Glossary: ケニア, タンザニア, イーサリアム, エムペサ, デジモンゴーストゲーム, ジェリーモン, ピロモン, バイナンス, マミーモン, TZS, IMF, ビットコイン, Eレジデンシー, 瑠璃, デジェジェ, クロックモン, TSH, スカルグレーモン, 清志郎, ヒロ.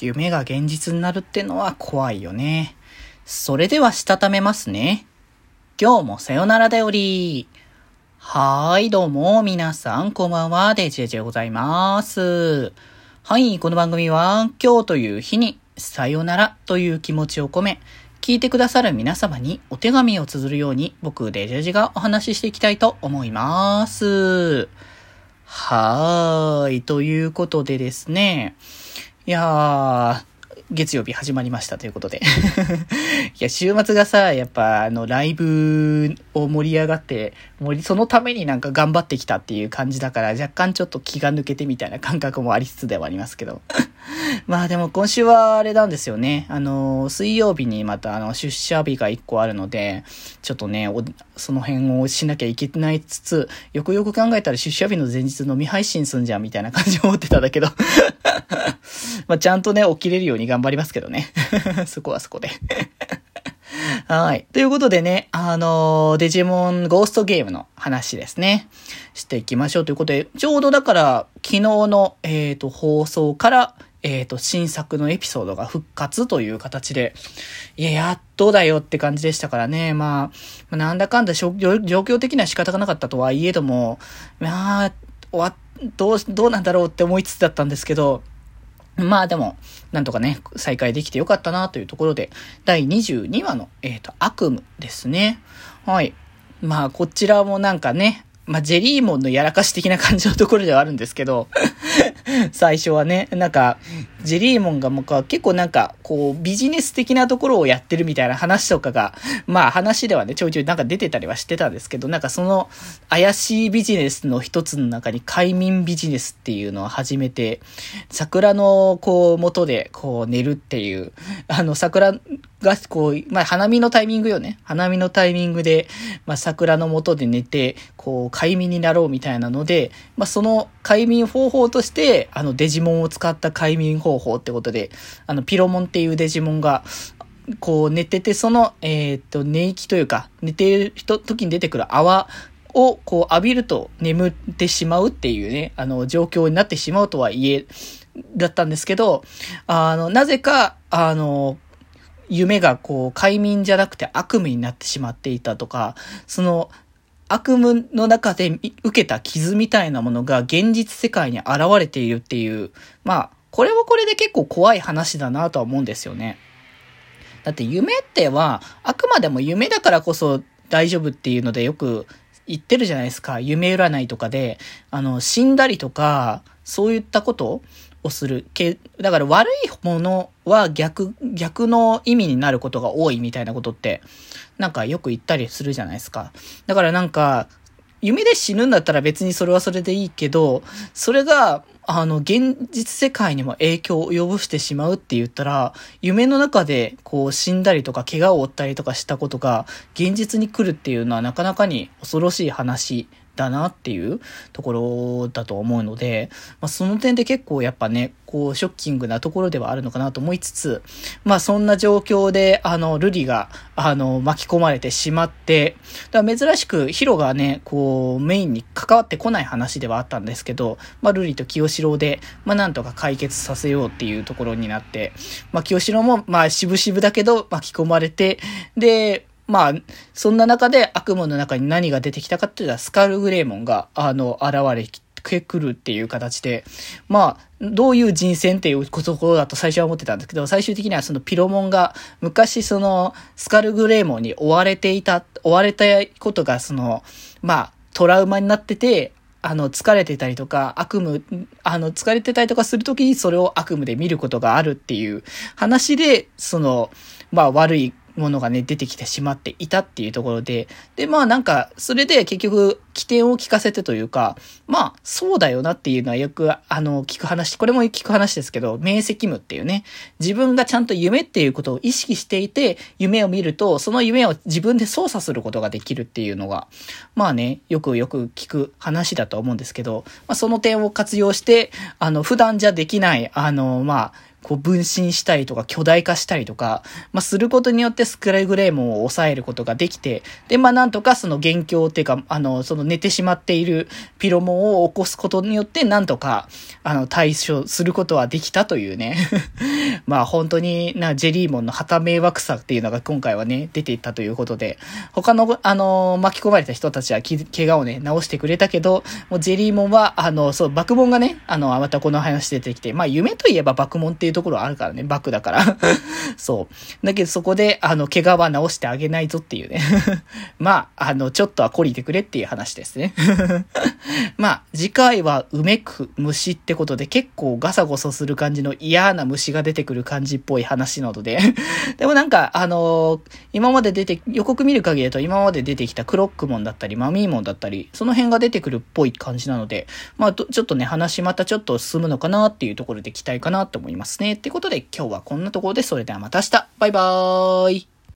夢が現実になるってのは怖いよね。それではしたためますね。今日もさよならだより。はーい、どうも皆さんこんばんは、デジェジェございます。はい、この番組は今日という日にさよならという気持ちを込め、聞いてくださる皆様にお手紙を綴るように僕デジェジェがお話ししていきたいと思います。はーい、ということでですね。いやー、月曜日始まりましたということでいや、週末がさ、やっぱライブを盛り上がって、そのためになんか頑張ってきたっていう感じだから、若干ちょっと気が抜けてみたいな感覚もありつつではありますけどまあでも今週はあれなんですよね。水曜日にまた出社日が1個あるので、ちょっとね、その辺をしなきゃいけないつつ、よくよく考えたら出社日の前日飲み配信すんじゃんみたいな感じを思ってたんだけど。まあちゃんとね、起きれるように頑張りますけどね。そこはそこで。はい。ということでね、デジモンゴーストゲームの話ですね。していきましょうということで、ちょうどだから昨日の、放送から、新作のエピソードが復活という形で、いや、やっとだよって感じでしたからね。まあ、なんだかんだ状況的には仕方がなかったとはいえども、まあ、どうなんだろうって思いつつだったんですけど、まあでも、なんとかね、再開できてよかったなというところで、第22話の、悪夢ですね。はい。まあ、こちらもなんかね、まあ、ジェリーモンのやらかし的な感じのところではあるんですけど、最初はね、なんか、ジェリーモンがもう結構なんか、こう、ビジネス的なところをやってるみたいな話とかが、まあ話ではね、ちょいちょいなんか出てたりはしてたんですけど、なんかその怪しいビジネスの一つの中に快眠ビジネスっていうのを始めて、桜のこう、元でこう寝るっていう、桜がこう、まあ花見のタイミングよね。花見のタイミングで、まあ桜の元で寝て、こう、快眠になろうみたいなので、まあ、その快眠方法としてデジモンを使った快眠方法ってことで、ピロモンっていうデジモンがこう寝てて、その寝息というか寝てる時に出てくる泡をこう浴びると眠ってしまうっていうね、状況になってしまうとはいえだったんですけど、なぜか夢がこう快眠じゃなくて悪夢になってしまっていたとか、その悪夢の中で受けた傷みたいなものが現実世界に現れているっていう、まあこれはこれで結構怖い話だなとは思うんですよね。だって夢ってはあくまでも夢だからこそ大丈夫っていうのでよく言ってるじゃないですか。夢占いとかで死んだりとかそういったことをするけ、だから悪いものは逆の意味になることが多いみたいなことってなんかよく言ったりするじゃないですか。だからなんか夢で死ぬんだったら別にそれはそれでいいけど、それが現実世界にも影響を及ぼしてしまうって言ったら、夢の中でこう死んだりとか怪我を負ったりとかしたことが現実に来るっていうのはなかなかに恐ろしい話だなっていうところだと思うので、まあ、その点で結構やっぱね、こうショッキングなところではあるのかなと思いつつ、まあそんな状況で瑠璃が巻き込まれてしまって、だから珍しくヒロがねこうメインに関わってこない話ではあったんですけど、まあ瑠璃と清志郎でまあなんとか解決させようっていうところになって、まあ清志郎もまあ渋々だけど巻き込まれて、でまあ、そんな中で悪夢の中に何が出てきたかっていうのは、スカルグレーモンが、現れてくるっていう形で、まあ、どういう人選っていうところだと最初は思ってたんですけど、最終的にはそのピロモンが、昔その、スカルグレーモンに追われたことが、その、まあ、トラウマになってて、疲れてたりとか、疲れてたりとかするときにそれを悪夢で見ることがあるっていう話で、その、まあ、悪い、ものがね出てきてしまっていたっていうところで、でまあなんかそれで結局起点を聞かせてというか、まあそうだよなっていうのはよく聞く話ですけど、明晰夢っていうね、自分がちゃんと夢っていうことを意識していて夢を見ると、その夢を自分で操作することができるっていうのがまあね、よく聞く話だと思うんですけど、まあその点を活用して普段じゃできないまあこう分身したりとか巨大化したりとか、することによってスクレグレーモンを抑えることができて、で、なんとかその元凶っていうか、その寝てしまっているピロモンを起こすことによって、なんとか、対処することはできたというね。本当に、ジェリーモンの旗迷惑さっていうのが今回はね、出ていったということで、他の、巻き込まれた人たちは怪我をね、治してくれたけど、もうジェリーモンは、そう、爆モンがね、またこの話出てきて、夢といえば爆モンっていうところはあるからね、爆だから。そう。だけどそこで、怪我は治してあげないぞっていうね。ちょっとは懲りてくれっていう話ですね。次回はうめく虫ってことで結構ガサゴソする感じの嫌な虫が出てくる感じっぽい話なので。でも今まで予告見る限りだと今まで出てきたクロックモンだったりマミーモンだったり、その辺が出てくるっぽい感じなので、ちょっとね、話またちょっと進むのかなっていうところで期待かなと思いますね。ってことで今日はこんなところで、それではまた明日。バイバーイ。